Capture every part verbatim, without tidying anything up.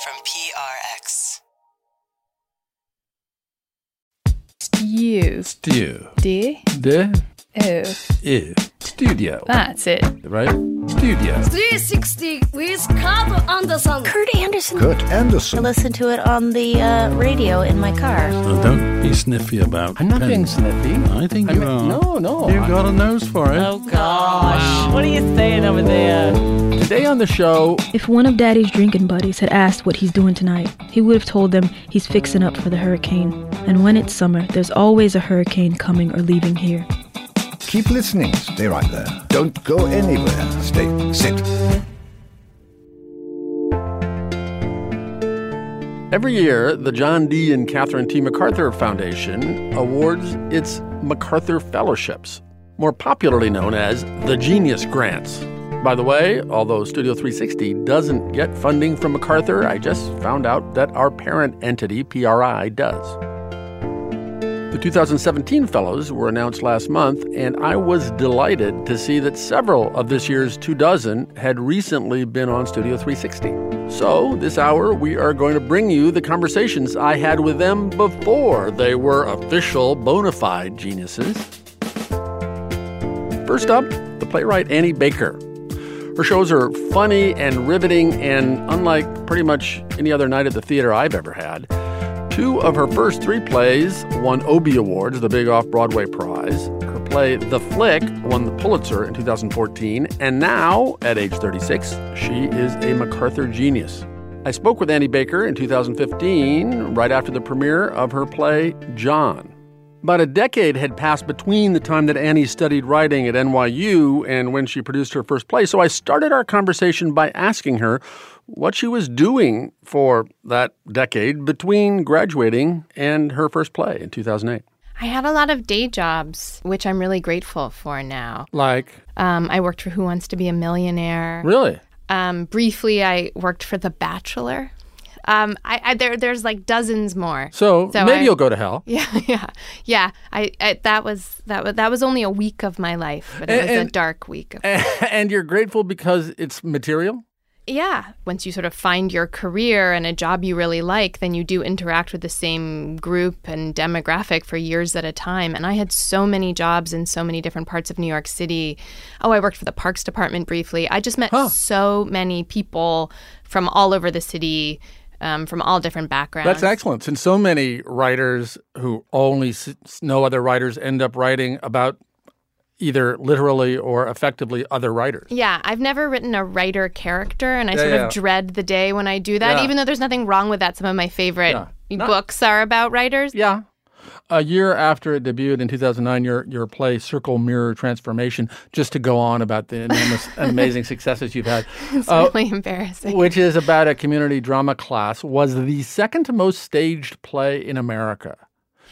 from P R X. Stew. Stew. D. D. O. E. Studio. That's it. Right? Studio. three sixty with Kurt Anderson. Kurt Anderson. Kurt Anderson. I listen to it on the uh, radio in my car. So don't be sniffy about I'm not pens. being sniffy. I think I'm you are. No, no. You've got a nose for it. Oh, gosh. Wow. What are you saying over there? Today on the show... If one of Daddy's drinking buddies had asked what he's doing tonight, he would have told them he's fixing up for the hurricane. And when it's summer, there's always a hurricane coming or leaving here. Keep listening. Stay right there. Don't go anywhere. Stay. Sit. Every year, the John D. and Catherine T. MacArthur Foundation awards its MacArthur Fellowships, more popularly known as the Genius Grants. By the way, although Studio three sixty doesn't get funding from MacArthur, I just found out that our parent entity, P R I, does. The two thousand seventeen fellows were announced last month, and I was delighted to see that several of this year's two dozen had recently been on Studio three sixty. So this hour, we are going to bring you the conversations I had with them before they were official bona fide geniuses. First up, the playwright Annie Baker. Her shows are funny and riveting, and unlike pretty much any other night at the theater I've ever had. Two of her first three plays won Obie Awards, the big off-Broadway prize. Her play The Flick won the Pulitzer in two thousand fourteen, and now, at age thirty-six, she is a MacArthur genius. I spoke with Annie Baker in two thousand fifteen, right after the premiere of her play John. About a decade had passed between the time that Annie studied writing at N Y U and when she produced her first play, so I started our conversation by asking her what she was doing for that decade between graduating and her first play in two thousand eight. I had a lot of day jobs, which I'm really grateful for now. Like? Um, I worked for Who Wants to Be a Millionaire. Really? Um, briefly, I worked for The Bachelor. Um, I, I there, there's like dozens more. So, so maybe I, you'll go to hell. Yeah, yeah, yeah. I, I that was that was, that was only a week of my life, but it and, was and, a dark week. Of and, and you're grateful because it's material? Yeah. Once you sort of find your career and a job you really like, then you do interact with the same group and demographic for years at a time. And I had so many jobs in so many different parts of New York City. Oh, I worked for the Parks Department briefly. I just met huh. so many people from all over the city, um, from all different backgrounds. That's excellent. Since so many writers who only know other writers end up writing about either literally or effectively other writers. Yeah, I've never written a writer character, and I yeah, sort yeah. of dread the day when I do that, yeah. even though there's nothing wrong with that. Some of my favorite yeah. Not, books are about writers. Yeah. A year after it debuted in two thousand nine, your your play Circle Mirror Transformation, just to go on about the enormous, amazing successes you've had. It's uh, really embarrassing. Which is about a community drama class, was the second most staged play in America.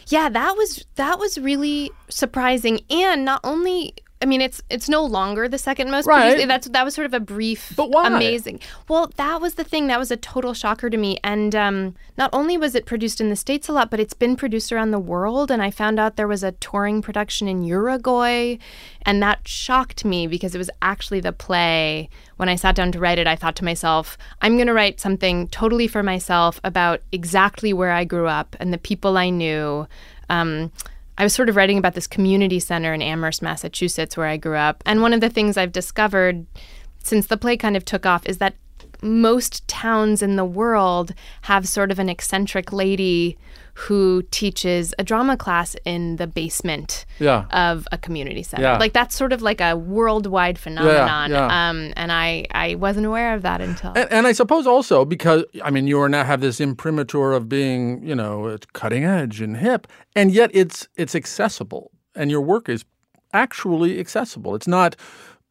Yeah, that was that was really surprising, and not only, I mean, it's it's no longer the second most. Right. Produced. That's that was sort of a brief, but why? Amazing. Well, that was the thing. That was a total shocker to me. And um, not only was it produced in the States a lot, but it's been produced around the world. And I found out there was a touring production in Uruguay, and that shocked me because it was actually the play. When I sat down to write it, I thought to myself, I'm going to write something totally for myself about exactly where I grew up and the people I knew. Um, I was sort of writing about this community center in Amherst, Massachusetts, where I grew up. And one of the things I've discovered since the play kind of took off is that most towns in the world have sort of an eccentric lady who teaches a drama class in the basement yeah. of a community center. Yeah. Like, that's sort of like a worldwide phenomenon. Yeah, yeah. Um, and I, I wasn't aware of that until... And, and I suppose also because, I mean, you are now have this imprimatur of being, you know, cutting edge and hip, and yet it's it's accessible, and your work is actually accessible. It's not...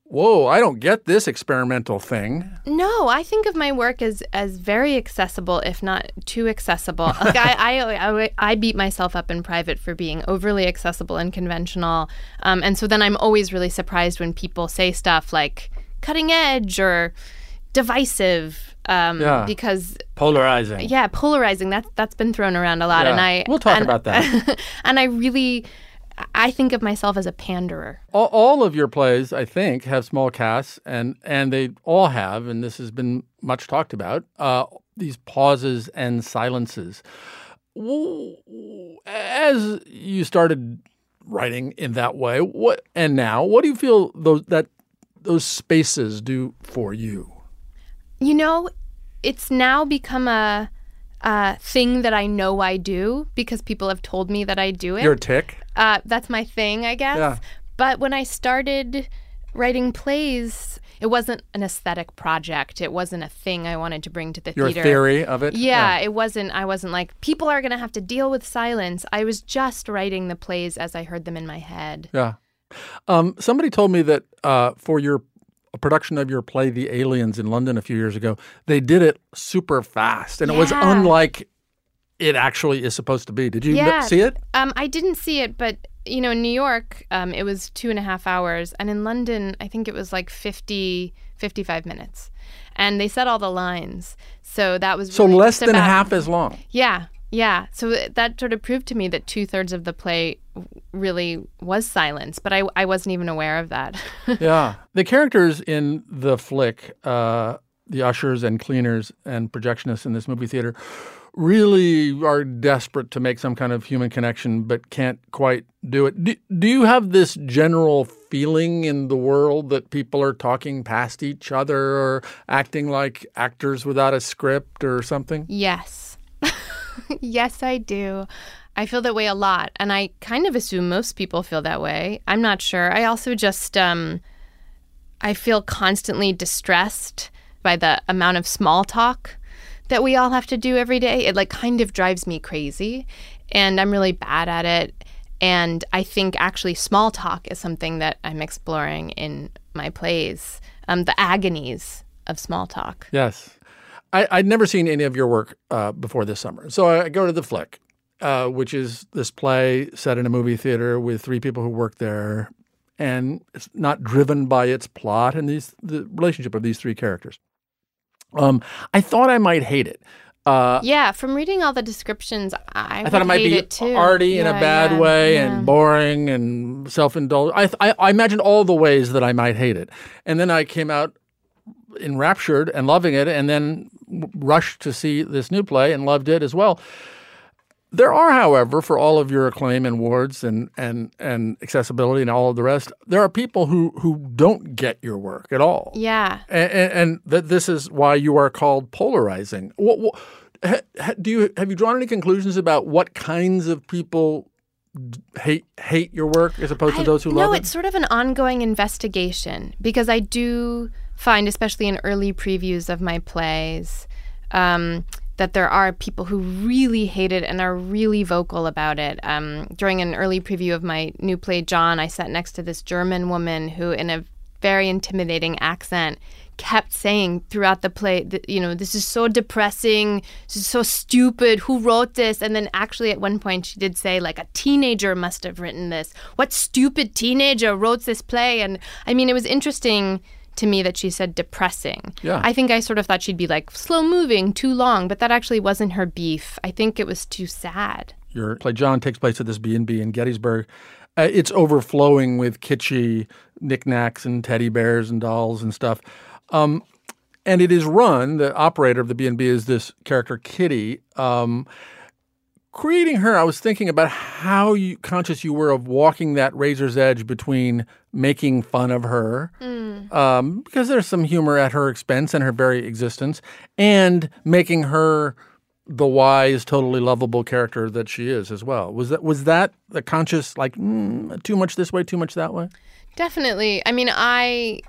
Whoa, I don't get this experimental thing. No, I think of my work as, as very accessible, if not too accessible. Like I, I, I, I beat myself up in private for being overly accessible and conventional. Um, and so then I'm always really surprised when people say stuff like cutting edge or divisive. Um, yeah. Because polarizing. Yeah, polarizing. That, that's been thrown around a lot. Yeah. And I We'll talk and, about that. And I really... I think of myself as a panderer. All, all of your plays, I think, have small casts, and, and they all have, and this has been much talked about, uh, these pauses and silences. As you started writing in that way, what and now, what do you feel those that those spaces do for you? You know, it's now become a, a thing that I know I do because people have told me that I do it. Your tick? Uh, that's my thing, I guess. Yeah. But when I started writing plays, it wasn't an aesthetic project. It wasn't a thing I wanted to bring to the Your theater. Your theory of it? Yeah, yeah, it wasn't. I wasn't like, people are going to have to deal with silence. I was just writing the plays as I heard them in my head. Yeah. Um, somebody told me that uh, for your a production of your play, The Aliens, in London a few years ago, they did it super fast. And yeah. It was unlike it actually is supposed to be. Did you yeah. see it? Um, I didn't see it, but... You know, in New York, um, it was two and a half hours. And in London, I think it was like fifty, fifty-five minutes. And they said all the lines. So that was... So really less than about, half as long. Yeah, yeah. So that sort of proved to me that two-thirds of the play really was silence. But I, I wasn't even aware of that. Yeah. The characters in The Flick, uh, the ushers and cleaners and projectionists in this movie theater... really are desperate to make some kind of human connection but can't quite do it. Do, do you have this general feeling in the world that people are talking past each other or acting like actors without a script or something? Yes. Yes, I do. I feel that way a lot, and I kind of assume most people feel that way. I'm not sure. I also just um, I feel constantly distressed by the amount of small talk that we all have to do every day. It like kind of drives me crazy, and I'm really bad at it. And I think actually small talk is something that I'm exploring in my plays, um, the agonies of small talk. Yes. I, I'd never seen any of your work uh, before this summer. So I go to The Flick, uh, which is this play set in a movie theater with three people who work there, and it's not driven by its plot and these the relationship of these three characters. Um, I thought I might hate it. Uh, yeah, from reading all the descriptions, I, I thought it might be it arty yeah, in a bad yeah, way yeah. and boring and self-indulgent. I, th- I, I imagined all the ways that I might hate it. And then I came out enraptured and loving it, and then rushed to see this new play and loved it as well. There are, however, for all of your acclaim and awards and and and accessibility and all of the rest, there are people who, who don't get your work at all. Yeah. And, and, and that this is why you are called polarizing. What, what, ha, do you have you drawn any conclusions about what kinds of people hate hate your work as opposed I, to those who no, love it? No, it's sort of an ongoing investigation, because I do find, especially in early previews of my plays, um, that there are people who really hate it and are really vocal about it. Um, during an early preview of my new play, John, I sat next to this German woman who, in a very intimidating accent, kept saying throughout the play, that, you know, this is so depressing, this is so stupid, who wrote this? And then actually at one point she did say, like, a teenager must have written this. What stupid teenager wrote this play? And, I mean, it was interesting to me that she said depressing. Yeah. I think I sort of thought she'd be like slow moving, too long, but that actually wasn't her beef. I think it was too sad. Your play John takes place at this B and B in Gettysburg. Uh, it's overflowing with kitschy knickknacks and teddy bears and dolls and stuff. Um, and it is run, the operator of the B and B is this character Kitty. Um, creating her, I was thinking about how you, conscious you were of walking that razor's edge between making fun of her, mm. um, because there's some humor at her expense and her very existence, and making her the wise, totally lovable character that she is as well. Was that was that the conscious, like, mm, too much this way, too much that way? Definitely. I mean, I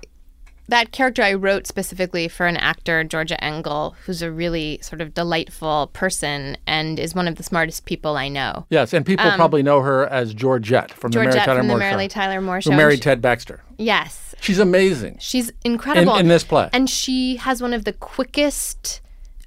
that character I wrote specifically for an actor, Georgia Engel, who's a really sort of delightful person and is one of the smartest people I know. Yes, and people um, probably know her as Georgette from Georgette the Mary Tyler from Moore the Mary Show. Tyler Moore Show. Who married she, Ted Baxter. Yes. She's amazing. She's incredible. In, in this play. And she has one of the quickest,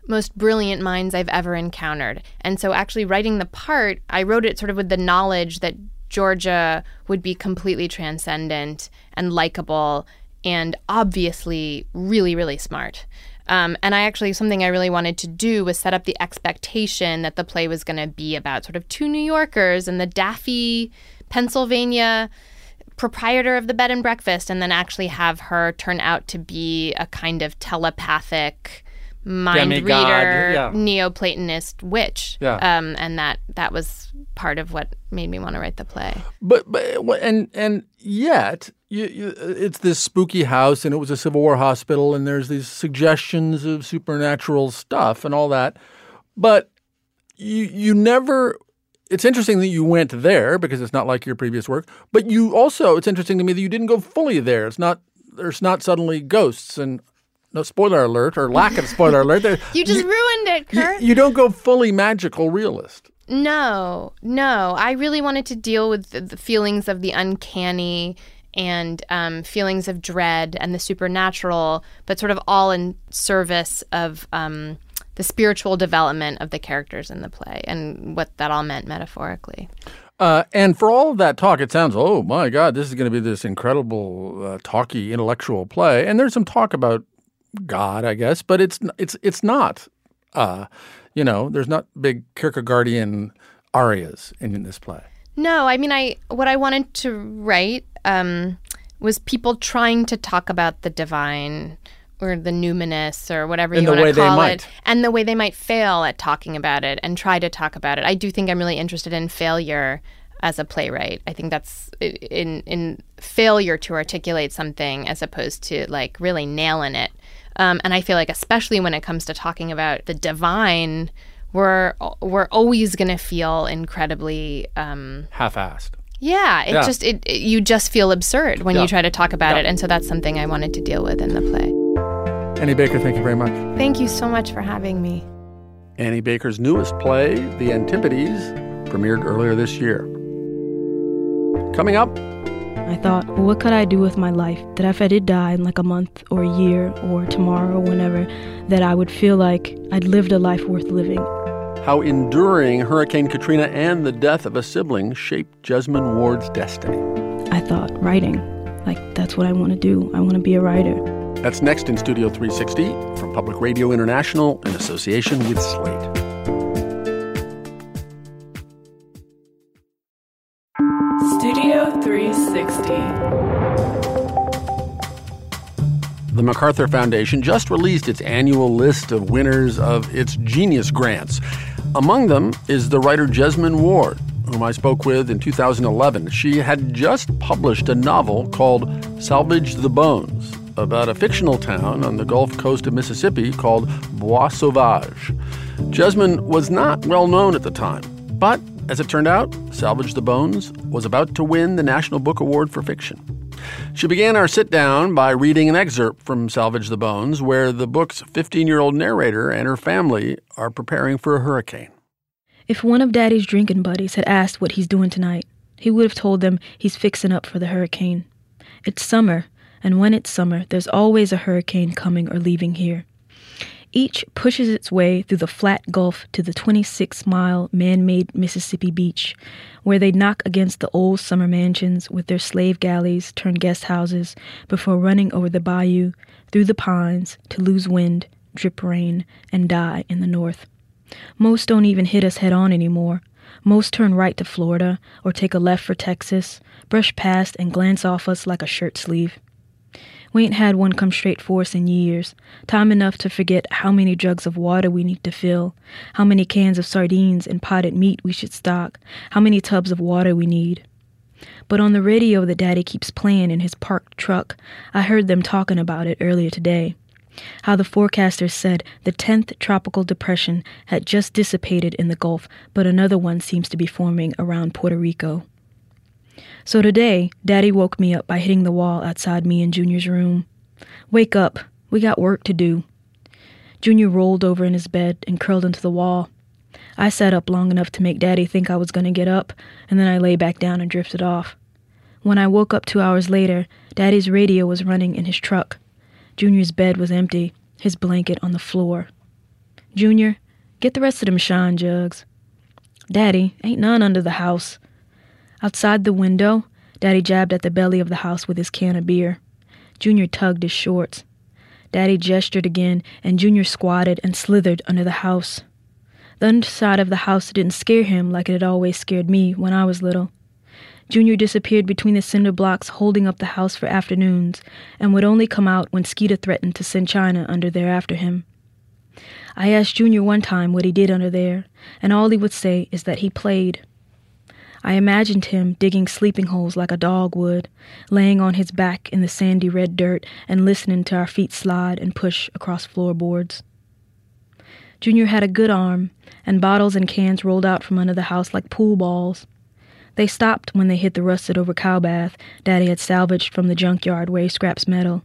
most brilliant minds I've ever encountered. And so actually writing the part, I wrote it sort of with the knowledge that Georgia would be completely transcendent and likable and obviously really, really smart. Um, and I actually, something I really wanted to do was set up the expectation that the play was going to be about sort of two New Yorkers and the daffy Pennsylvania proprietor of the bed and breakfast, and then actually have her turn out to be a kind of telepathic mind demigod, reader, yeah. Neoplatonist witch. Yeah. Um, and that that was part of what made me want to write the play. But, but and and yet you, you, it's this spooky house, and it was a Civil War hospital, and there's these suggestions of supernatural stuff and all that. But you you never. It's interesting that you went there because it's not like your previous work. But you also, it's interesting to me that you didn't go fully there. It's not there's not suddenly ghosts and. No, spoiler alert, or lack of spoiler alert. There, you just you, ruined it, Kurt. You, you don't go fully magical realist. No, no. I really wanted to deal with the, the feelings of the uncanny and um, feelings of dread and the supernatural, but sort of all in service of um, the spiritual development of the characters in the play and what that all meant metaphorically. Uh, and for all of that talk, it sounds, oh, my God, this is going to be this incredible, uh, talky, intellectual play. And there's some talk about God, I guess, but it's it's it's not, uh, you know, there's not big Kierkegaardian arias in, in this play. No, I mean, I what I wanted to write um, was people trying to talk about the divine or the numinous or whatever you want to call it, and the way they might fail at talking about it and try to talk about it. I do think I'm really interested in failure as a playwright. I think that's in in failure to articulate something as opposed to like really nailing it. Um, and I feel like, especially when it comes to talking about the divine, we're we're always going to feel incredibly um, half-assed. Yeah, it yeah. just it, it you just feel absurd when yeah. you try to talk about yeah. it, and so that's something I wanted to deal with in the play. Annie Baker, thank you very much. Thank you so much for having me. Annie Baker's newest play, The Antipodes, premiered earlier this year. Coming up. I thought, well, what could I do with my life that if I did die in like a month or a year or tomorrow or whenever, that I would feel like I'd lived a life worth living. How enduring Hurricane Katrina and the death of a sibling shaped Jesmyn Ward's destiny. I thought, writing, like that's what I want to do. I want to be a writer. That's next in Studio three sixty from Public Radio International in association with Slate. The MacArthur Foundation just released its annual list of winners of its Genius Grants. Among them is the writer Jesmyn Ward, whom I spoke with in two thousand eleven. She had just published a novel called Salvage the Bones, about a fictional town on the Gulf Coast of Mississippi called Bois Sauvage. Jesmyn was not well known at the time, but as it turned out, Salvage the Bones was about to win the National Book Award for Fiction. She began our sit-down by reading an excerpt from Salvage the Bones, where the book's fifteen-year-old narrator and her family are preparing for a hurricane. If one of Daddy's drinking buddies had asked what he's doing tonight, he would have told them he's fixing up for the hurricane. It's summer, and when it's summer, there's always a hurricane coming or leaving here. Each pushes its way through the flat gulf to the twenty-six-mile man-made Mississippi beach, where they knock against the old summer mansions with their slave galleys turned guest houses before running over the bayou, through the pines, to lose wind, drip rain, and die in the north. Most don't even hit us head-on anymore. Most turn right to Florida or take a left for Texas, brush past and glance off us like a shirt sleeve. We ain't had one come straight for us in years, time enough to forget how many jugs of water we need to fill, how many cans of sardines and potted meat we should stock, how many tubs of water we need. But on the radio that Daddy keeps playing in his parked truck, I heard them talking about it earlier today. How the forecasters said the tenth tropical depression had just dissipated in the Gulf, but another one seems to be forming around Puerto Rico. So today, Daddy woke me up by hitting the wall outside me and Junior's room. Wake up. We got work to do. Junior rolled over in his bed and curled into the wall. I sat up long enough to make Daddy think I was going to get up, and then I lay back down and drifted off. When I woke up two hours later, Daddy's radio was running in his truck. Junior's bed was empty, his blanket on the floor. Junior, get the rest of them shine jugs. Daddy, ain't none under the house. Outside the window, Daddy jabbed at the belly of the house with his can of beer. Junior tugged his shorts. Daddy gestured again, and Junior squatted and slithered under the house. The underside of the house didn't scare him like it had always scared me when I was little. Junior disappeared between the cinder blocks holding up the house for afternoons, and would only come out when Skeeter threatened to send China under there after him. I asked Junior one time what he did under there, and all he would say is that he played. I imagined him digging sleeping holes like a dog would, laying on his back in the sandy red dirt and listening to our feet slide and push across floorboards. Junior had a good arm, and bottles and cans rolled out from under the house like pool balls. They stopped when they hit the rusted-over cow bath Daddy had salvaged from the junkyard where he scraps metal.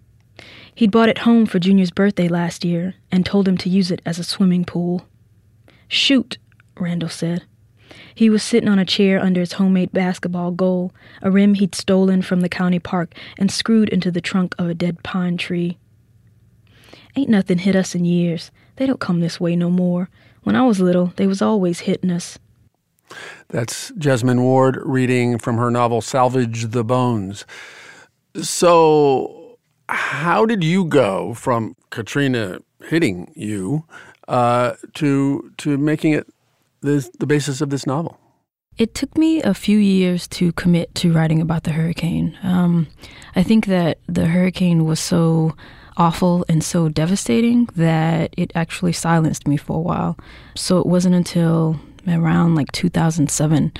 He'd bought it home for Junior's birthday last year and told him to use it as a swimming pool. "Shoot," Randall said. He was sitting on a chair under his homemade basketball goal, a rim he'd stolen from the county park and screwed into the trunk of a dead pine tree. "Ain't nothing hit us in years. They don't come this way no more. When I was little, they was always hitting us." That's Jesmyn Ward reading from her novel Salvage the Bones. So how did you go from Katrina hitting you uh, to to making it the, the basis of this novel? It took me a few years to commit to writing about the hurricane. Um, I think that the hurricane was so awful and so devastating that it actually silenced me for a while. So it wasn't until around like two thousand seven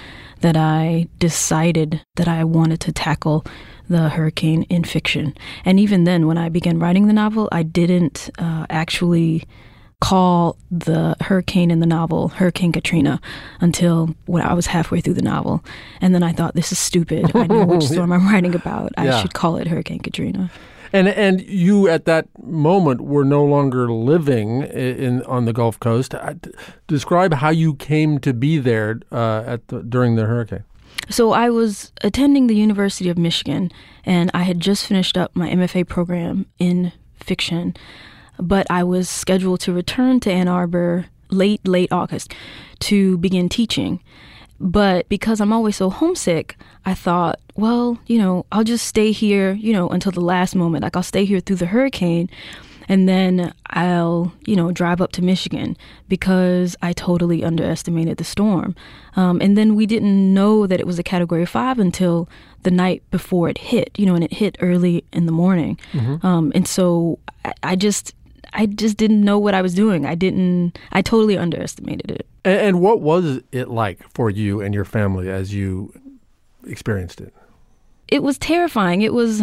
that I decided that I wanted to tackle the hurricane in fiction. And even then, when I began writing the novel, I didn't uh, actually call the hurricane in the novel Hurricane Katrina until when I was halfway through the novel. And then I thought, this is stupid. I know which storm I'm writing about. I yeah. should call it Hurricane Katrina. And and you at that moment were no longer living in, in on the Gulf Coast. Describe how you came to be there uh, at the, during the hurricane. So I was attending the University of Michigan, and I had just finished up my M F A program in fiction, but I was scheduled to return to Ann Arbor late, late August to begin teaching. But because I'm always so homesick, I thought, well, you know, I'll just stay here, you know, until the last moment. Like, I'll stay here through the hurricane, and then I'll, you know, drive up to Michigan, because I totally underestimated the storm. Um, and then we didn't know that it was a Category five until the night before it hit, you know, and it hit early in the morning. Mm-hmm. Um, and so I, I just... I just didn't know what I was doing. I didn't, I totally underestimated it. And, and what was it like for you and your family as you experienced it? It was terrifying. It was,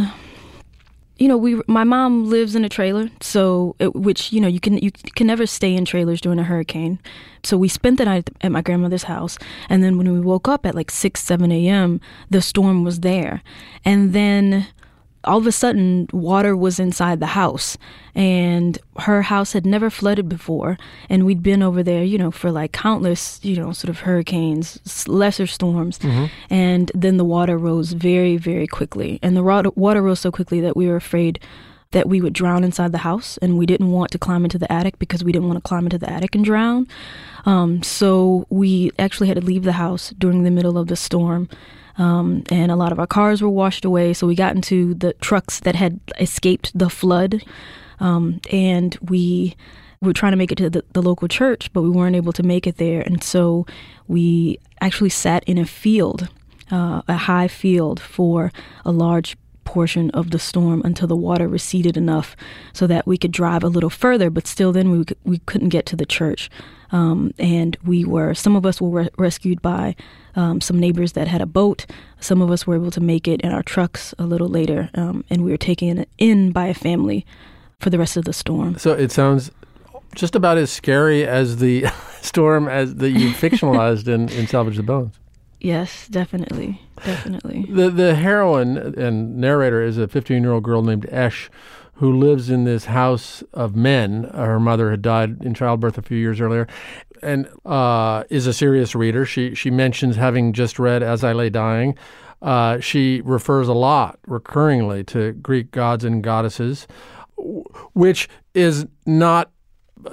you know, we, my mom lives in a trailer, so, it, which, you know, you can, you can never stay in trailers during a hurricane. So we spent the night at my grandmother's house. And then when we woke up at like six, seven a.m., the storm was there. And then all of a sudden, water was inside the house, and her house had never flooded before. And we'd been over there, you know, for like countless, you know, sort of hurricanes, lesser storms. Mm-hmm. And then the water rose very, very quickly. And the water rose so quickly that we were afraid that we would drown inside the house, and we didn't want to climb into the attic because we didn't want to climb into the attic and drown. Um, so we actually had to leave the house during the middle of the storm. Um, and a lot of our cars were washed away, so we got into the trucks that had escaped the flood, um, and we were trying to make it to the, the local church, but we weren't able to make it there. And so we actually sat in a field, uh, a high field, for a large portion of the storm until the water receded enough so that we could drive a little further, but still then we we couldn't get to the church. Um, and we were, some of us were re- rescued by um, some neighbors that had a boat. Some of us were able to make it in our trucks a little later, um, and we were taken in by a family for the rest of the storm. So it sounds just about as scary as the storm as that you fictionalized in, in Salvage the Bones. Yes, definitely, definitely. The the heroine and narrator is a fifteen-year-old girl named Esh, who lives in this house of men. Her mother had died in childbirth a few years earlier, and uh, is a serious reader. She she mentions having just read As I Lay Dying. Uh, she refers a lot, recurringly, to Greek gods and goddesses, which is not,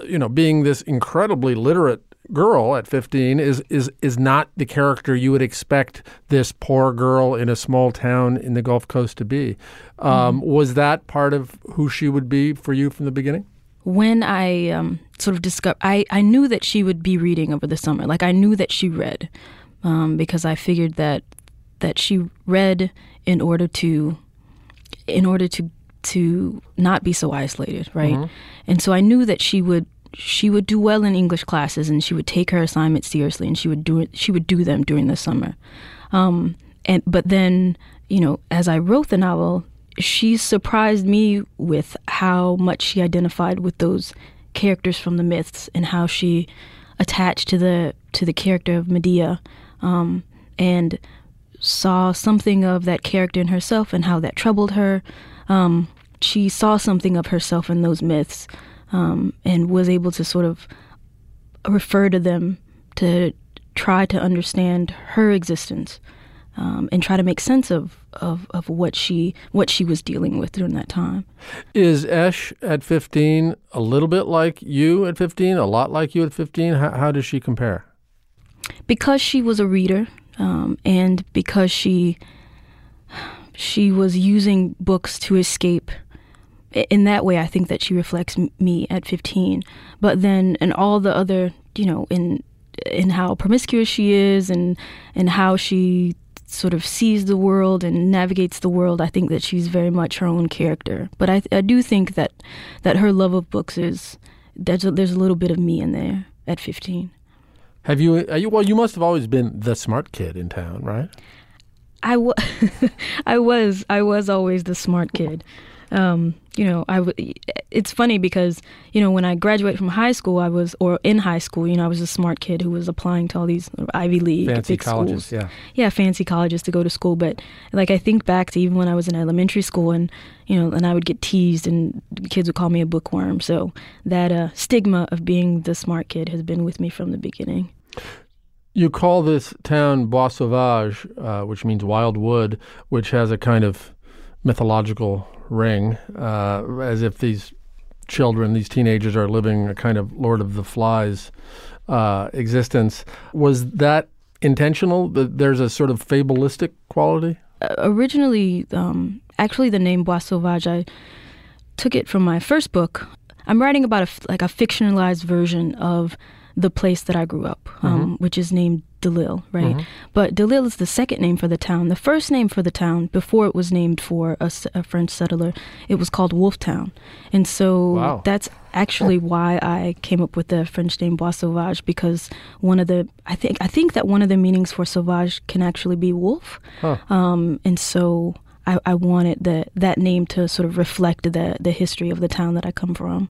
you know, being this incredibly literate girl at fifteen is is is not the character you would expect this poor girl in a small town in the Gulf Coast to be. Um, mm-hmm. Was that part of who she would be for you from the beginning? When I um, sort of discovered, I, I knew that she would be reading over the summer. Like, I knew that she read um, because I figured that that she read in order to in order to to not be so isolated, right? Mm-hmm. And so I knew that she would she would do well in English classes, and she would take her assignments seriously, and she would do it, she would do them during the summer. Um, and but then, you know, as I wrote the novel, she surprised me with how much she identified with those characters from the myths and how she attached to the to the character of Medea, um, and saw something of that character in herself and how that troubled her. Um, she saw something of herself in those myths, um, and was able to sort of refer to them to try to understand her existence, um, and try to make sense of, of, of what she what she was dealing with during that time. Is Esh at fifteen a little bit like you at fifteen, a lot like you at fifteen? How, how does she compare? Because she was a reader, um, and because she she was using books to escape. In that way, I think that she reflects me at fifteen. But then, and all the other, you know, in in how promiscuous she is, and and how she sort of sees the world and navigates the world, I think that she's very much her own character. But I, I do think that that her love of books is, there's a, there's a little bit of me in there at fifteen. Have you, are you, well, you must have always been the smart kid in town, right? I, w- I was. I was always the smart kid. Um, you know, I w- it's funny because, you know, when I graduated from high school, I was, or in high school, you know, I was a smart kid who was applying to all these Ivy League, fancy big colleges, schools. Yeah. Yeah, fancy colleges to go to school. But, like, I think back to even when I was in elementary school and, you know, and I would get teased and kids would call me a bookworm. So that uh, stigma of being the smart kid has been with me from the beginning. You call this town Bois Sauvage, uh, which means wild wood, which has a kind of mythological ring, uh, as if these children, these teenagers, are living a kind of Lord of the Flies uh, existence. Was that intentional, that there's a sort of fabulistic quality? Uh, originally, um, actually the name Bois Sauvage, I took it from my first book. I'm writing about a, like a fictionalized version of the place that I grew up, um, mm-hmm. which is named DeLisle, right? Mm-hmm. But DeLisle is the second name for the town. The first name for the town, before it was named for a, a French settler, it was called Wolf Town. And so wow. that's actually why I came up with the French name Bois Sauvage, because one of the, I think I think that one of the meanings for sauvage can actually be wolf. Huh. Um, and so I, I wanted the, that name to sort of reflect the the history of the town that I come from.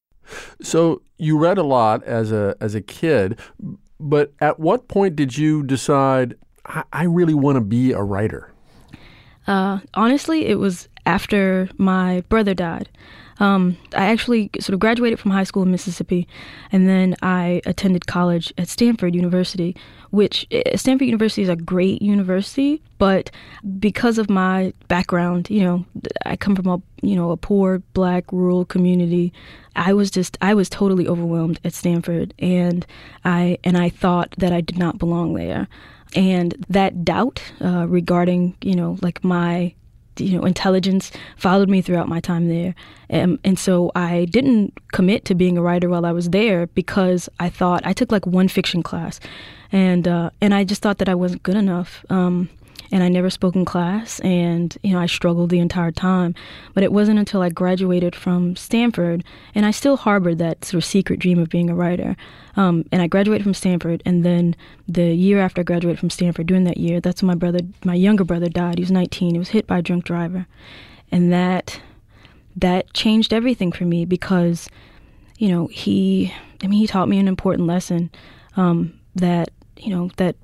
So you read a lot as a as a kid, but at what point did you decide, I, I really want to be a writer? Uh, honestly, it was after my brother died. Um, I actually sort of graduated from high school in Mississippi, and then I attended college at Stanford University, which Stanford University is a great university, but because of my background, you know, I come from a, you know, a poor black rural community. I was just, I was totally overwhelmed at Stanford, and I, and I thought that I did not belong there. And that doubt uh, regarding, you know, like my you know, intelligence followed me throughout my time there. And, and so I didn't commit to being a writer while I was there because I thought, I took like one fiction class and uh, and I just thought that I wasn't good enough. Um, and I never spoke in class and, you know, I struggled the entire time. But it wasn't until I graduated from Stanford, and I still harbored that sort of secret dream of being a writer. Um, and I graduated from Stanford, and then the year after I graduated from Stanford, during that year, that's when my brother, my younger brother died. He was nineteen. He was hit by a drunk driver. And that that changed everything for me because, you know, he, I mean, he taught me an important lesson um, that, you know, that,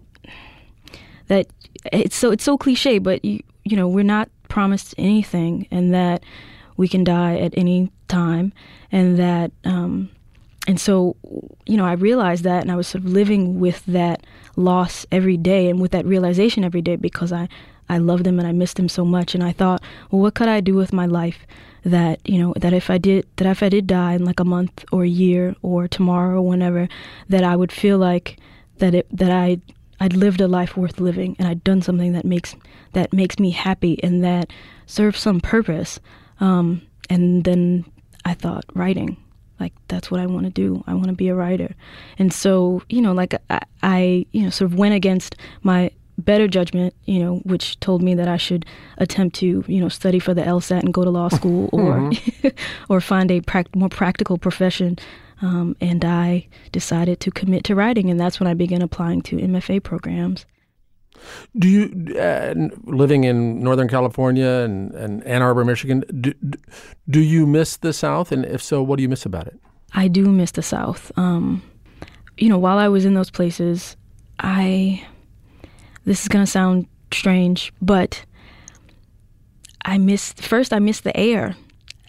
that, It's so it's so cliche, but, you, you know, we're not promised anything, and that we can die at any time. And that um, and so, you know, I realized that, and I was sort of living with that loss every day and with that realization every day because I, I loved him and I missed him so much. And I thought, well, what could I do with my life that, you know, that if I did that if I did die in like a month or a year or tomorrow or whenever, that I would feel like that it that I. I'd lived a life worth living, and I'd done something that makes that makes me happy and that serves some purpose. Um, and then I thought, writing, like, that's what I want to do. I want to be a writer. And so, you know, like I, I, you know, sort of went against my better judgment, you know, which told me that I should attempt to, you know, study for the LSAT and go to law school or mm-hmm. or find a pract- more practical profession. Um, and I decided to commit to writing, and that's when I began applying to M F A programs. Do you, uh, living in Northern California and, and Ann Arbor, Michigan, do, do you miss the South? And if so, what do you miss about it? I do miss the South. Um, you know, while I was in those places, I, this is going to sound strange, but I missed, first I missed the air.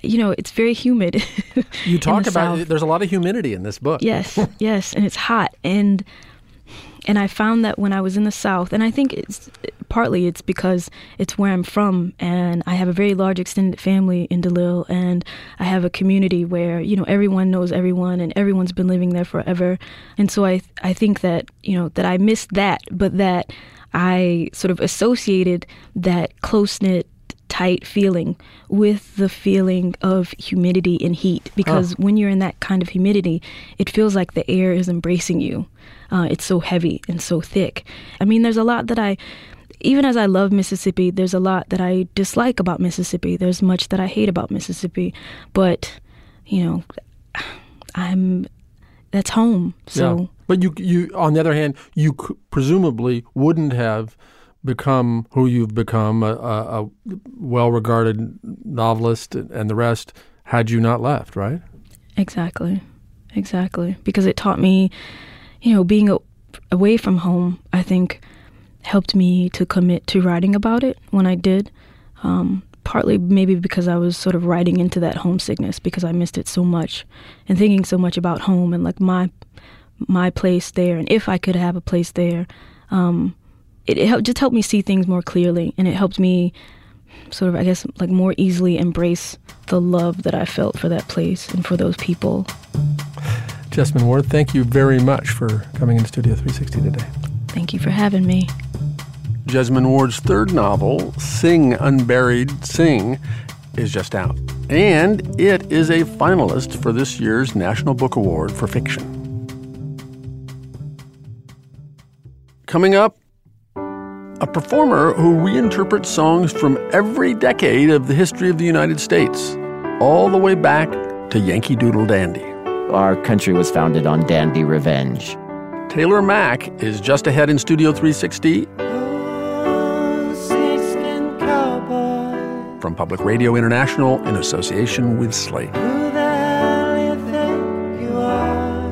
You know, it's very humid. You talk about it. There's a lot of humidity in this book. Yes, yes. And it's hot. And and I found that when I was in the South, and I think it's partly it's because it's where I'm from, and I have a very large extended family in DeLisle, and I have a community where, you know, everyone knows everyone and everyone's been living there forever. And so I I think that, you know, that I missed that, but that I sort of associated that close-knit, tight feeling with the feeling of humidity and heat, because oh. when you're in that kind of humidity, it feels like the air is embracing you. Uh, it's so heavy and so thick. I mean, there's a lot that I, even as I love Mississippi, there's a lot that I dislike about Mississippi. There's much that I hate about Mississippi, but you know, I'm that's home. So, yeah. But you, you on the other hand, you c- presumably wouldn't have become who you've become, a, a well-regarded novelist and the rest, had you not left, right? Exactly. Exactly. Because it taught me, you know, being a, away from home, I think, helped me to commit to writing about it when I did. Um, partly maybe because I was sort of writing into that homesickness because I missed it so much and thinking so much about home and like my my place there and if I could have a place there. Um It, it just helped me see things more clearly, and it helped me sort of, I guess, like more easily embrace the love that I felt for that place and for those people. Jesmyn Ward, thank you very much for coming into Studio three sixty today. Thank you for having me. Jesmyn Ward's third novel, Sing Unburied Sing, is just out, and it is a finalist for this year's National Book Award for Fiction. Coming up, a performer who reinterprets songs from every decade of the history of the United States, all the way back to Yankee Doodle Dandy. Our country was founded on dandy revenge. Taylor Mac is just ahead in Studio three sixty. Oh, snakeskin cowboy. From Public Radio International in association with Slate. Who the hell you think you are?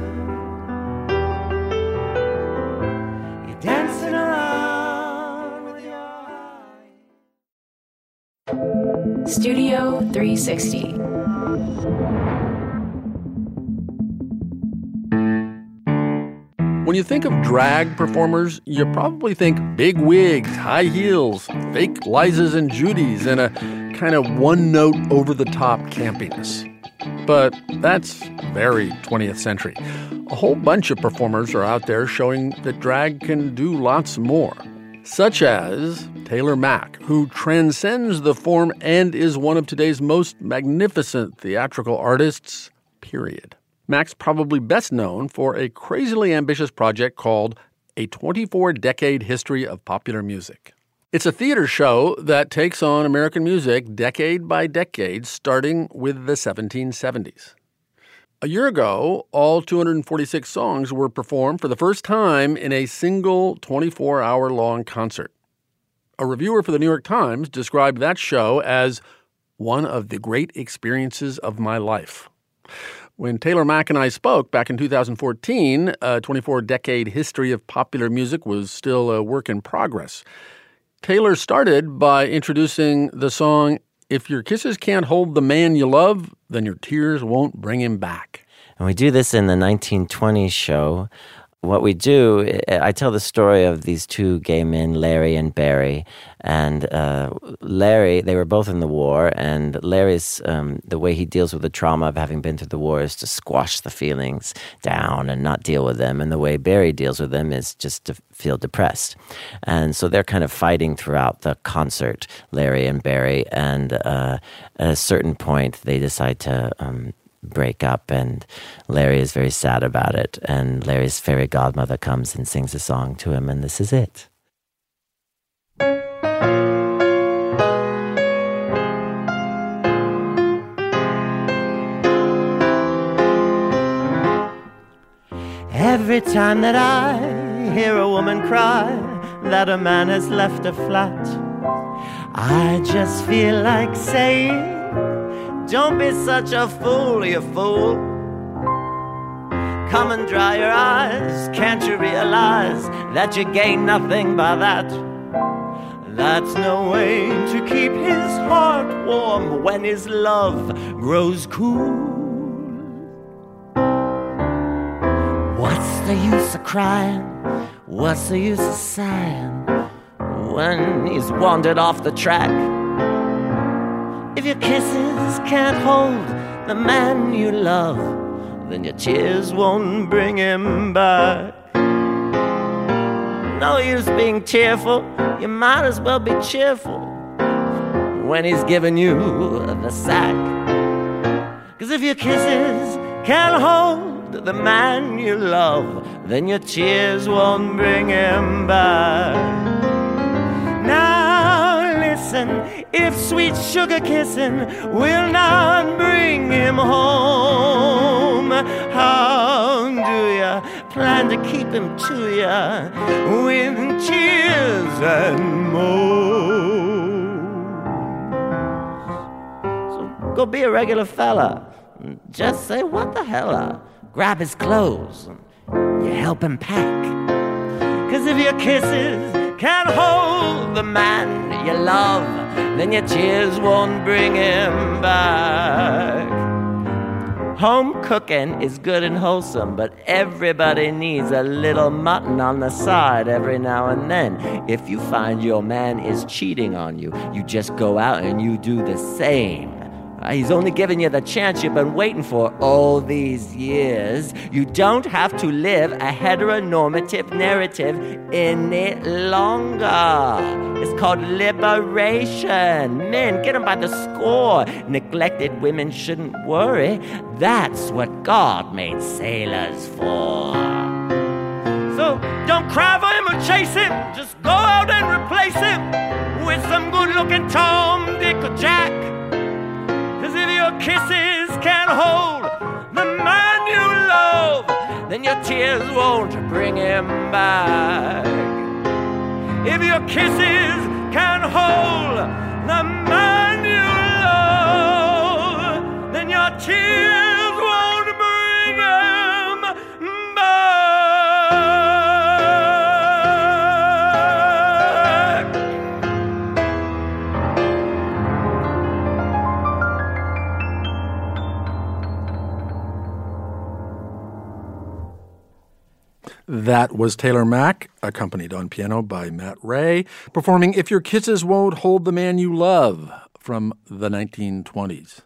You're dancing around. Studio three sixty. When you think of drag performers, you probably think big wigs, high heels, fake Lizas and Judys, and a kind of one-note, over-the-top campiness. But that's very twentieth century. A whole bunch of performers are out there showing that drag can do lots more, such as Taylor Mac, who transcends the form and is one of today's most magnificent theatrical artists, period. Mac's probably best known for a crazily ambitious project called A twenty-four-Decade History of Popular Music. It's a theater show that takes on American music decade by decade, starting with the seventeen seventies. A year ago, all two hundred forty-six songs were performed for the first time in a single twenty-four-hour-long concert. A reviewer for the New York Times described that show as one of the great experiences of my life. When Taylor Mac and I spoke back in two thousand fourteen, a twenty-four-decade history of popular music was still a work in progress. Taylor started by introducing the song, If Your Kisses Can't Hold the Man You Love, Then Your Tears Won't Bring Him Back. And we do this in the nineteen twenties show. What we do, I tell the story of these two gay men, Larry and Barry. And uh, Larry, they were both in the war, and Larry's, um, the way he deals with the trauma of having been through the war is to squash the feelings down and not deal with them. And the way Barry deals with them is just to feel depressed. And so they're kind of fighting throughout the concert, Larry and Barry. And uh, at a certain point, they decide to Um, break up, and Larry is very sad about it, and Larry's fairy godmother comes and sings a song to him, and this is it. Every time that I hear a woman cry that a man has left her flat, I just feel like saying, don't be such a fool, you fool. Come and dry your eyes, can't you realize that you gain nothing by that? That's no way to keep his heart warm when his love grows cool. What's the use of crying? What's the use of sighing when he's wandered off the track? If your kisses can't hold the man you love, then your tears won't bring him back. No use being tearful, you might as well be cheerful when he's giving you the sack. 'Cause if your kisses can't hold the man you love, then your tears won't bring him back. Now listen, if sweet sugar kissing will not bring him home, how do ya plan to keep him to ya with tears and moans? So go be a regular fella and just say, what the hella? Grab his clothes and you help him pack. 'Cause if your kisses can't hold the man you love, then your tears won't bring him back. Home cooking is good and wholesome, but everybody needs a little mutton on the side every now and then. If you find your man is cheating on you, you just go out and you do the same. He's only giving you the chance you've been waiting for all these years. You don't have to live a heteronormative narrative any longer. It's called liberation. Men, get them by the score. Neglected women shouldn't worry. That's what God made sailors for. So don't cry for him or chase him. Just go out and replace him with some good-looking Tom, Dick, or Jack. 'Cause if your kisses can't hold the man you love, then your tears won't bring him back. If your kisses can't hold the man you love, then your tears won't bring him back. That was Taylor Mac, accompanied on piano by Matt Ray, performing If Your Kisses Won't Hold the Man You Love from the nineteen twenties.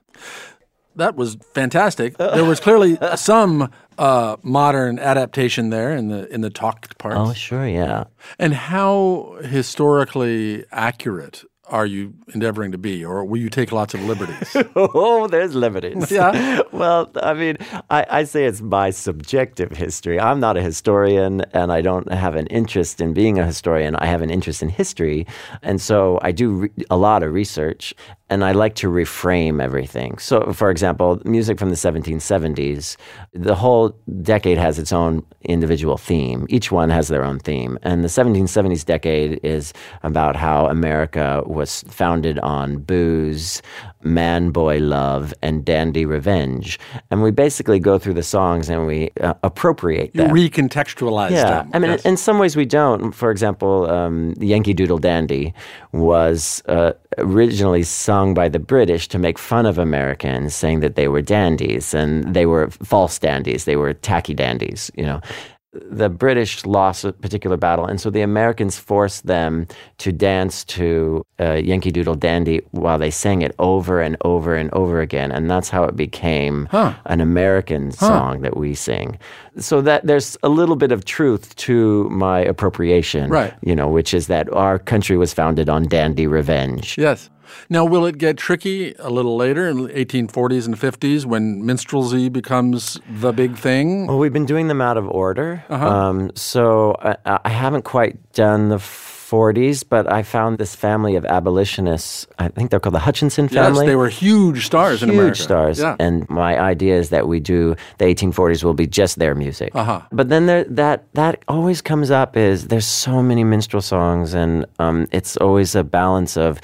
That was fantastic. There was clearly some uh, modern adaptation there in the in the talked parts. Oh, sure, yeah. And how historically accurate are you endeavoring to be, or will you take lots of liberties? Oh, there's liberties. Yeah. Well, I mean, I, I say it's my subjective history. I'm not a historian, and I don't have an interest in being a historian. I have an interest in history, and so I do re- a lot of research, and I like to reframe everything. So, for example, music from the seventeen seventies, the whole decade has its own individual theme. Each one has their own theme. And the seventeen seventies decade is about how America was founded on booze, man-boy love, and dandy revenge. And we basically go through the songs and we uh, appropriate them. You recontextualize yeah. them. I mean, yes. In some ways we don't. For example, um, Yankee Doodle Dandy was uh, originally sung by the British to make fun of Americans, saying that they were dandies, and they were false dandies, they were tacky dandies, you know. The British lost a particular battle, and so the Americans forced them to dance to uh, Yankee Doodle Dandy while they sang it over and over and over again, and that's how it became huh. an American huh. song that we sing. So that there's a little bit of truth to my appropriation, right. you know, which is that our country was founded on dandy revenge. Yes. Now, will it get tricky a little later in the eighteen forties and fifties when minstrelsy becomes the big thing? Well, we've been doing them out of order. Uh-huh. Um, so I, I haven't quite done the f- forties, but I found this family of abolitionists. I think they're called the Hutchinson family. Yes, they were huge stars huge in America. Huge stars. Yeah. And my idea is that we do, the eighteen forties will be just their music. Uh-huh. But then there, that that always comes up is there's so many minstrel songs, and um, it's always a balance of,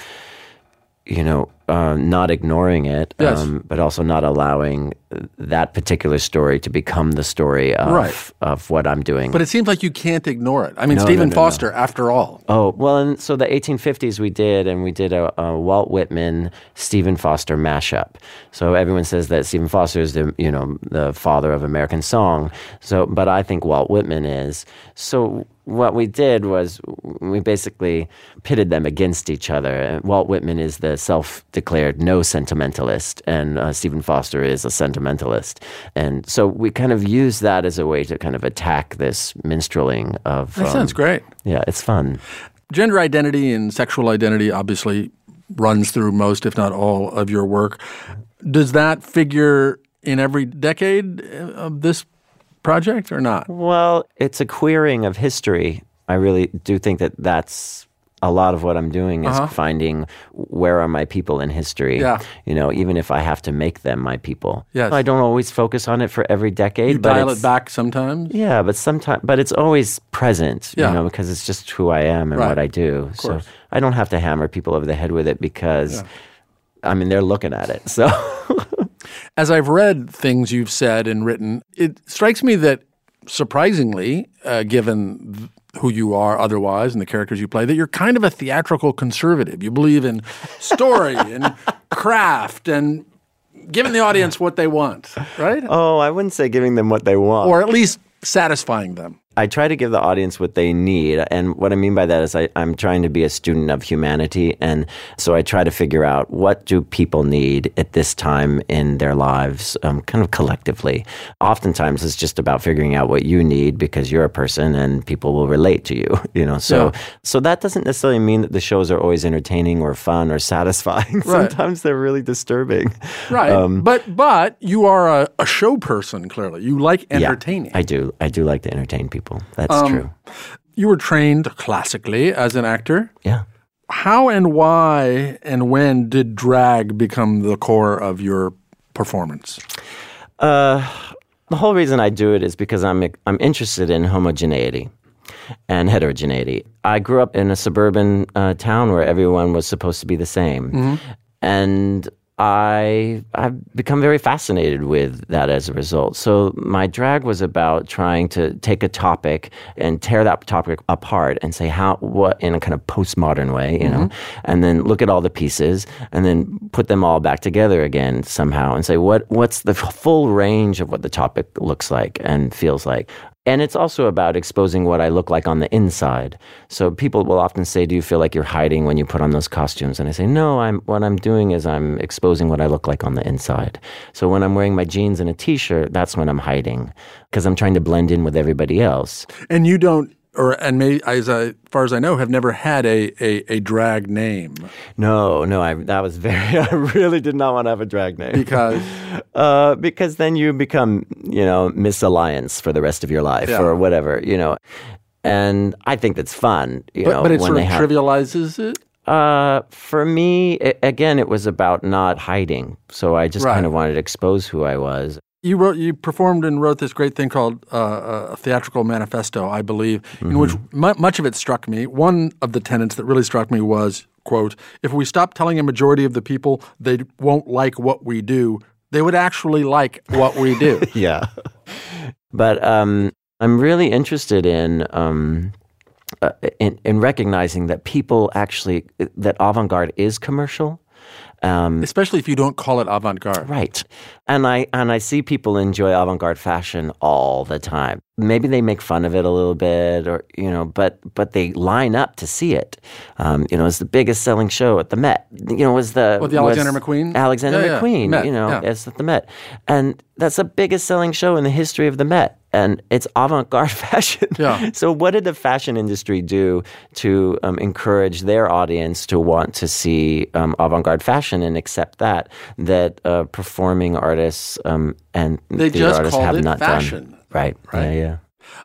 you know, uh, not ignoring it, yes. um, but also not allowing that particular story to become the story of, right. of what I'm doing. But it seems like you can't ignore it. I mean, no, Stephen no, no, Foster, no. after all. Oh, well, and so the eighteen fifties we did, and we did a, a Walt Whitman, Stephen Foster mashup. So everyone says that Stephen Foster is the, you know, the father of American song. So, but I think Walt Whitman is. So what we did was we basically pitted them against each other. And Walt Whitman is the self-declared no sentimentalist, and uh, Stephen Foster is a sentimentalist. And so we kind of use that as a way to kind of attack this minstreling of... That um, sounds great. Yeah, it's fun. Gender identity and sexual identity obviously runs through most, if not all, of your work. Does that figure in every decade of this project or not? Well, it's a queering of history. I really do think that that's a lot of what I'm doing is uh-huh. finding where are my people in history, yeah. you know, even if I have to make them my people. Yes. I don't always focus on it for every decade. You but dial it back sometimes? Yeah, but sometimes, but it's always present, yeah. you know, because it's just who I am and right. what I do. So I don't have to hammer people over the head with it because, yeah. I mean, they're looking at it, so... As I've read things you've said and written, it strikes me that surprisingly, uh, given th- who you are otherwise and the characters you play, that you're kind of a theatrical conservative. You believe in story and craft and giving the audience what they want, right? Oh, I wouldn't say giving them what they want. Or at least satisfying them. I try to give the audience what they need. And what I mean by that is I, I'm trying to be a student of humanity. And so I try to figure out what do people need at this time in their lives, um, kind of collectively. Oftentimes it's just about figuring out what you need because you're a person and people will relate to you, you know. So yeah. so that doesn't necessarily mean that the shows are always entertaining or fun or satisfying. Right. Sometimes they're really disturbing. Right. Um, but but you are a, a show person, clearly. You like entertaining. Yeah, I do. I do like to entertain people. That's um, true. You were trained classically as an actor. Yeah. How and why and when did drag become the core of your performance? Uh, the whole reason I do it is because I'm I'm interested in homogeneity and heterogeneity. I grew up in a suburban uh, town where everyone was supposed to be the same, mm-hmm. and I I've become very fascinated with that as a result. So my drag was about trying to take a topic and tear that topic apart and say how what in a kind of postmodern way, you mm-hmm. know, and then look at all the pieces and then put them all back together again somehow and say what what's the full range of what the topic looks like and feels like. And it's also about exposing what I look like on the inside. So people will often say, do you feel like you're hiding when you put on those costumes? And I say, no, I'm, what I'm doing is I'm exposing what I look like on the inside. So when I'm wearing my jeans and a T-shirt, that's when I'm hiding because I'm trying to blend in with everybody else. And you don't, or and may, as I, far as I know, have never had a, a, a drag name. No, no, I, that was very, I really did not want to have a drag name. Because? Uh, because then you become, you know, Miss Alliance for the rest of your life yeah. or whatever, you know. And I think that's fun. You but, know, but it when sort of have, trivializes it? Uh, for me, it, again, it was about not hiding. So I just right. kind of wanted to expose who I was. You wrote, you performed and wrote this great thing called uh, a theatrical manifesto, I believe, mm-hmm. in which mu- much of it struck me. One of the tenets that really struck me was, quote, if we stop telling a majority of the people they won't like what we do, they would actually like what we do. yeah. But um, I'm really interested in... Um, uh, in, in recognizing that people actually... that avant-garde is commercial. Um, Especially if you don't call it avant-garde. Right. And I and I see people enjoy avant-garde fashion all the time. Maybe they make fun of it a little bit or, you know, but but they line up to see it. Um, you know, it's the biggest selling show at the Met. You know, was the... Well, the Alexander McQueen? Alexander yeah, yeah. McQueen, Met, you know, yeah. it's at the Met. And that's the biggest selling show in the history of the Met. And it's avant-garde fashion. Yeah. So what did the fashion industry do to um, encourage their audience to want to see um, avant-garde fashion and accept that, that uh, performing artists um, and they theater just artists have not fashion. Done? They just called it fashion. Right. Right. Yeah.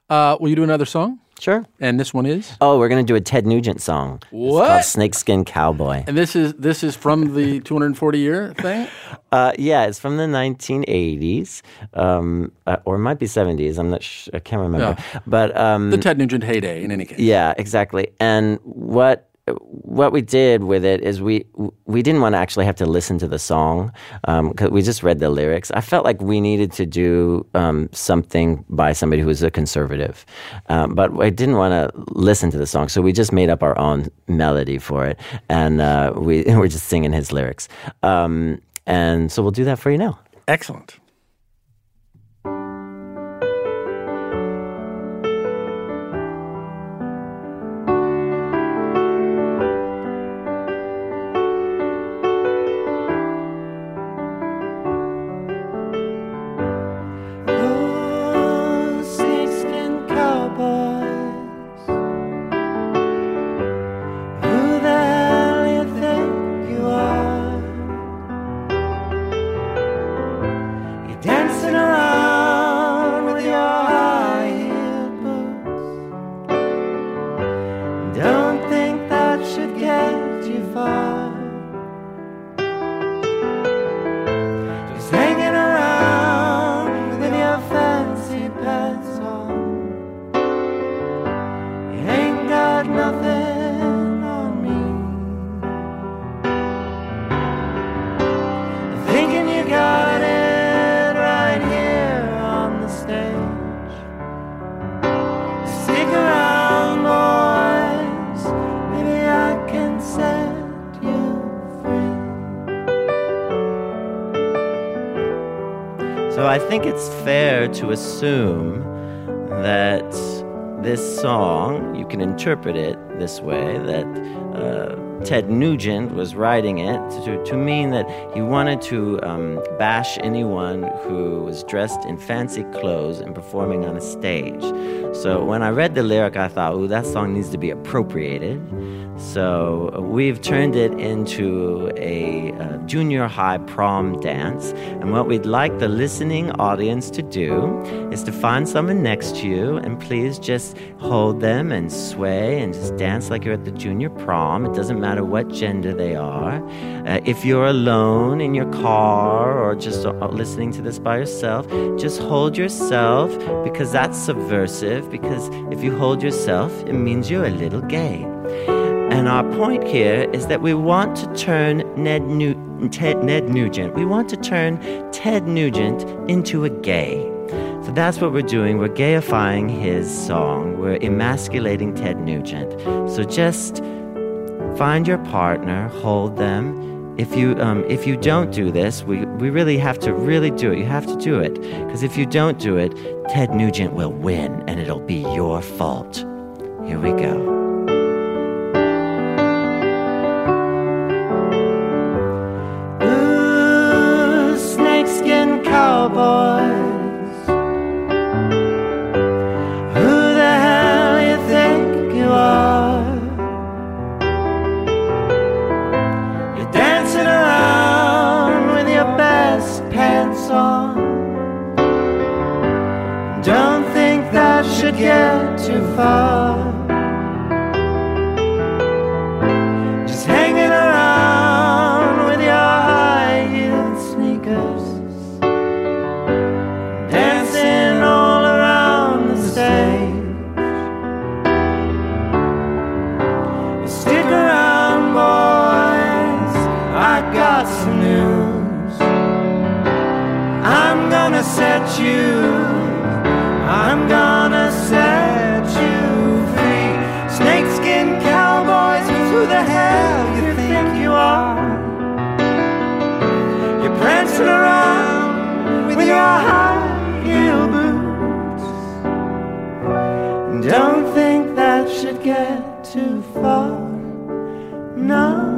yeah. Uh, will you do another song? Sure. And this one is? Oh, we're going to do a Ted Nugent song. What? It's called Snakeskin Cowboy. And this is this is from the two hundred forty year thing? Uh, yeah, it's from the nineteen eighties, um, uh, or it might be seventies. I'm not. Sh- I can't remember. No. But um, the Ted Nugent heyday, in any case. Yeah, exactly. And what what we did with it is we we didn't want to actually have to listen to the song because um, we just read the lyrics. I felt like we needed to do um, something by somebody who was a conservative, um, but I didn't want to listen to the song, so we just made up our own melody for it, and uh, we were just singing his lyrics. Um, and so we'll do that for you now. Excellent. I think it's fair to assume that this song, you can interpret it this way, that uh, Ted Nugent was writing it to, to mean that he wanted to um, bash anyone who was dressed in fancy clothes and performing on a stage. So when I read the lyric, I thought, ooh, that song needs to be appropriated. So we've turned it into a uh, junior high prom dance. And what we'd like the listening audience to do is to find someone next to you and please just hold them and sway and just dance like you're at the junior prom. It doesn't matter what gender they are. Uh, if you're alone in your car or just uh, listening to this by yourself, just hold yourself because that's subversive, because if you hold yourself, it means you're a little gay. And our point here is that we want to turn Ned Nu- Ted, Ned Nugent, we want to turn Ted Nugent into a gay. So that's what we're doing. We're gayifying his song. We're emasculating Ted Nugent. So just find your partner, hold them. If you um, if you don't do this, we, we really have to really do it. You have to do it. Because if you don't do it, Ted Nugent will win, and it'll be your fault. Here we go. Cowboys, who the hell you think you are? You're dancing around with your best pants on. Don't think that should get too far. Just hanging around with your high-heeled sneakers. Set you, I'm gonna set you free. Snakeskin cowboys, who the hell you think you are? You're prancing around with your high heel boots. Don't think that should get too far, no.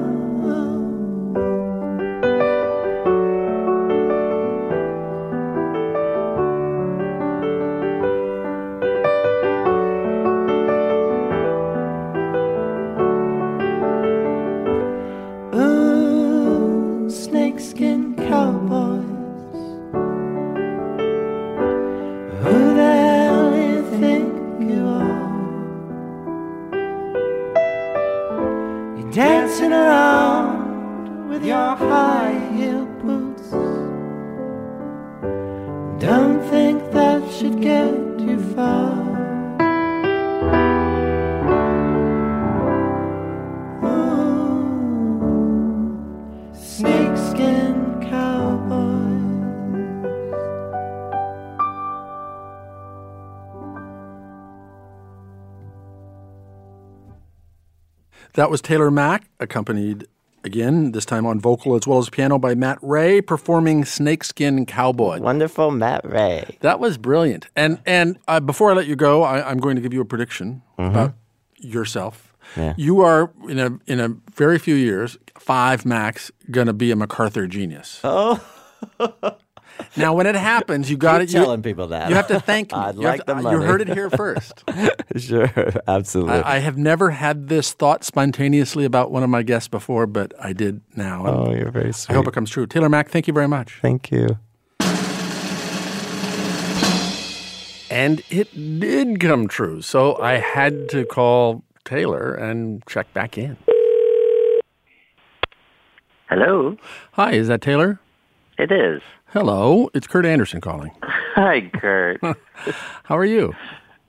Who the hell do you think you are? That was Taylor Mac, accompanied again, this time on vocal as well as piano by Matt Ray, performing Snakeskin Cowboy. Wonderful Matt Ray. That was brilliant. And and uh, before I let you go, I, I'm going to give you a prediction mm-hmm. about yourself. Yeah. You are, in a in a very few years, five max, going to be a MacArthur genius. Oh. Now, when it happens, you got it. You telling people that. You have to thank me. I'd you like to, the money. You heard it here first. Sure, absolutely. I, I have never had this thought spontaneously about one of my guests before, but I did now. Oh, and you're very sweet. I hope it comes true. Taylor Mac, thank you very much. Thank you. And it did come true, so I had to call Taylor and check back in. Hello. Hi, is that Taylor? It is. Hello, it's Kurt Anderson calling. Hi, Kurt. How are you?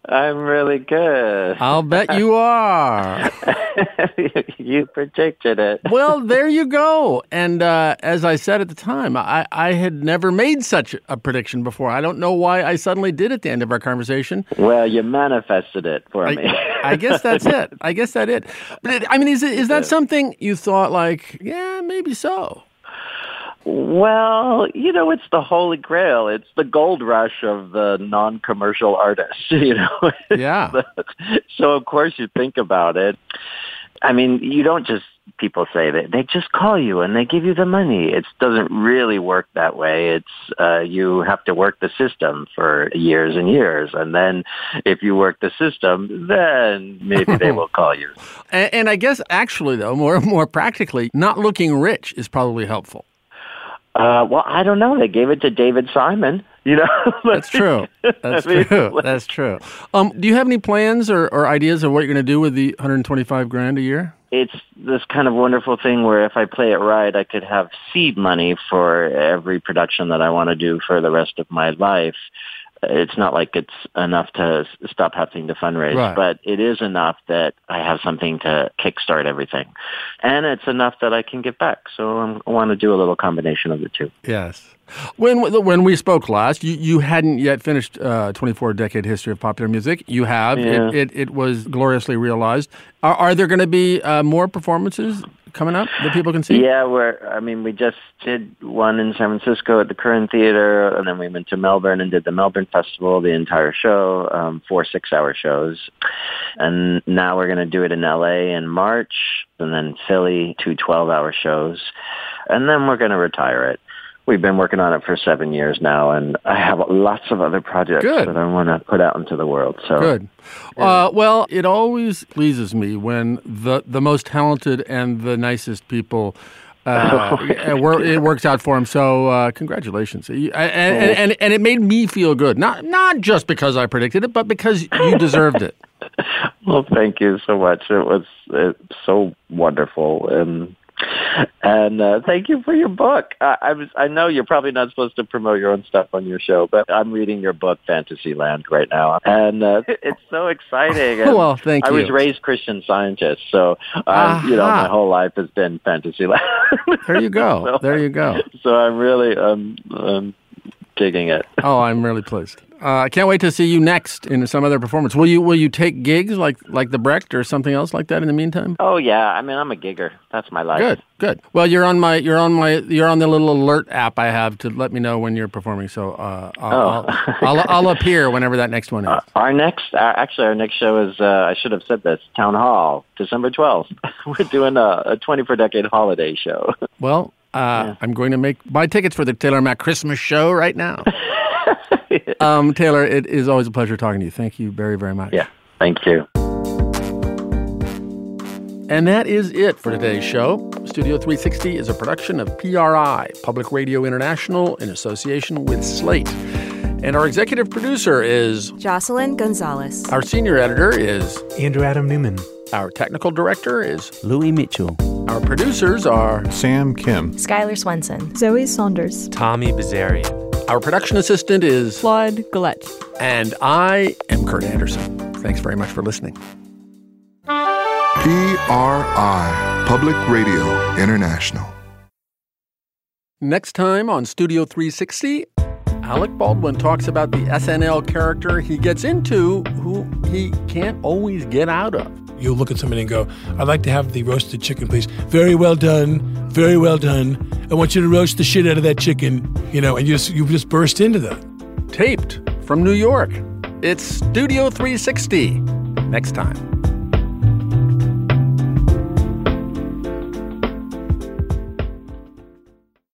I'm really good. I'll bet you are. You predicted it. Well, there you go. And uh, as I said at the time, I, I had never made such a prediction before. I don't know why I suddenly did at the end of our conversation. Well, you manifested it for I, me. I guess that's it. I guess that's it. But it, I mean, is, is that something you thought like, yeah, maybe so? Well, you know, it's the holy grail. It's the gold rush of the non-commercial artist, you know. Yeah. So, of course, you think about it. I mean, you don't just, people say that. They just call you and they give you the money. It doesn't really work that way. It's uh, you have to work the system for years and years. And then if you work the system, then maybe they will call you. And, and I guess actually, though, more more practically, not looking rich is probably helpful. Uh, well, I don't know. They gave it to David Simon, you know. That's true. That's I mean, true. That's true. Um, do you have any plans or, or ideas of what you're going to do with the one hundred twenty-five grand a year? It's this kind of wonderful thing where if I play it right, I could have seed money for every production that I want to do for the rest of my life. It's not like it's enough to stop having to fundraise, right. But it is enough that I have something to kickstart everything. And it's enough that I can give back. So I'm, I want to do a little combination of the two. Yes. When when we spoke last, you, you hadn't yet finished uh, twenty-four-Decade History of Popular Music. You have. Yeah. It, it, it was gloriously realized. Are, are there going to be uh, more performances coming up that people can see? Yeah, we're, I mean, we just did one in San Francisco at the Curran Theater, and then we went to Melbourne and did the Melbourne Festival, the entire show, um, four six-hour shows. And now we're going to do it in L A in March, and then Philly, two twelve-hour shows. And then we're going to retire it. We've been working on it for seven years now, and I have lots of other projects Good. That I want to put out into the world. So. Good. Yeah. Uh, well, it always pleases me when the, the most talented and the nicest people, uh, it works out for them. So uh, congratulations. And, and, and, and it made me feel good, not, not just because I predicted it, but because you deserved it. Well, thank you so much. It was, it was so wonderful. And And uh, thank you for your book. I, I, was, I know you're probably not supposed to promote your own stuff on your show, but I'm reading your book, Fantasyland, right now. And uh, it's so exciting. And well, thank I you. I was raised Christian Scientist, so, um, you know, my whole life has been Fantasyland. There you go. So, there you go. So I'm really um, um, digging it. Oh, I'm really pleased. I uh, can't wait to see you next in some other performance. Will you Will you take gigs like, like the Brecht or something else like that in the meantime? Oh yeah, I mean I'm a gigger. That's my life. Good, good. Well, you're on my you're on my you're on the little alert app I have to let me know when you're performing. So uh, I'll, oh. I'll, I'll I'll appear whenever that next one is. Uh, our next uh, actually our next show is uh, I should have said this Town Hall December twelfth. We're doing a, a twenty-four decade holiday show. Well, uh, yeah. I'm going to make buy tickets for the Taylor Mac Christmas show right now. um, Taylor, it is always a pleasure talking to you. Thank you very, very much. Yeah, thank you. And that is it for today's show. Studio three sixty is a production of P R I, Public Radio International, in association with Slate. And our executive producer is Jocelyn Gonzalez. Our senior editor is Andrew Adam Newman. Our technical director is Louis Mitchell. Our producers are Sam Kim, Skylar Swenson, Zoe Saunders, Tommy Bazarian. Our production assistant is Claude Gillette. And I am Kurt Anderson. Thanks very much for listening. P R I, Public Radio International. Next time on Studio three sixty, Alec Baldwin talks about the S N L character he gets into who he can't always get out of. you'll look at somebody and go, I'd like to have the roasted chicken, please. Very well done. Very well done. I want you to roast the shit out of that chicken, you know, and you just, you just burst into that. Taped from New York, it's Studio three sixty. Next time.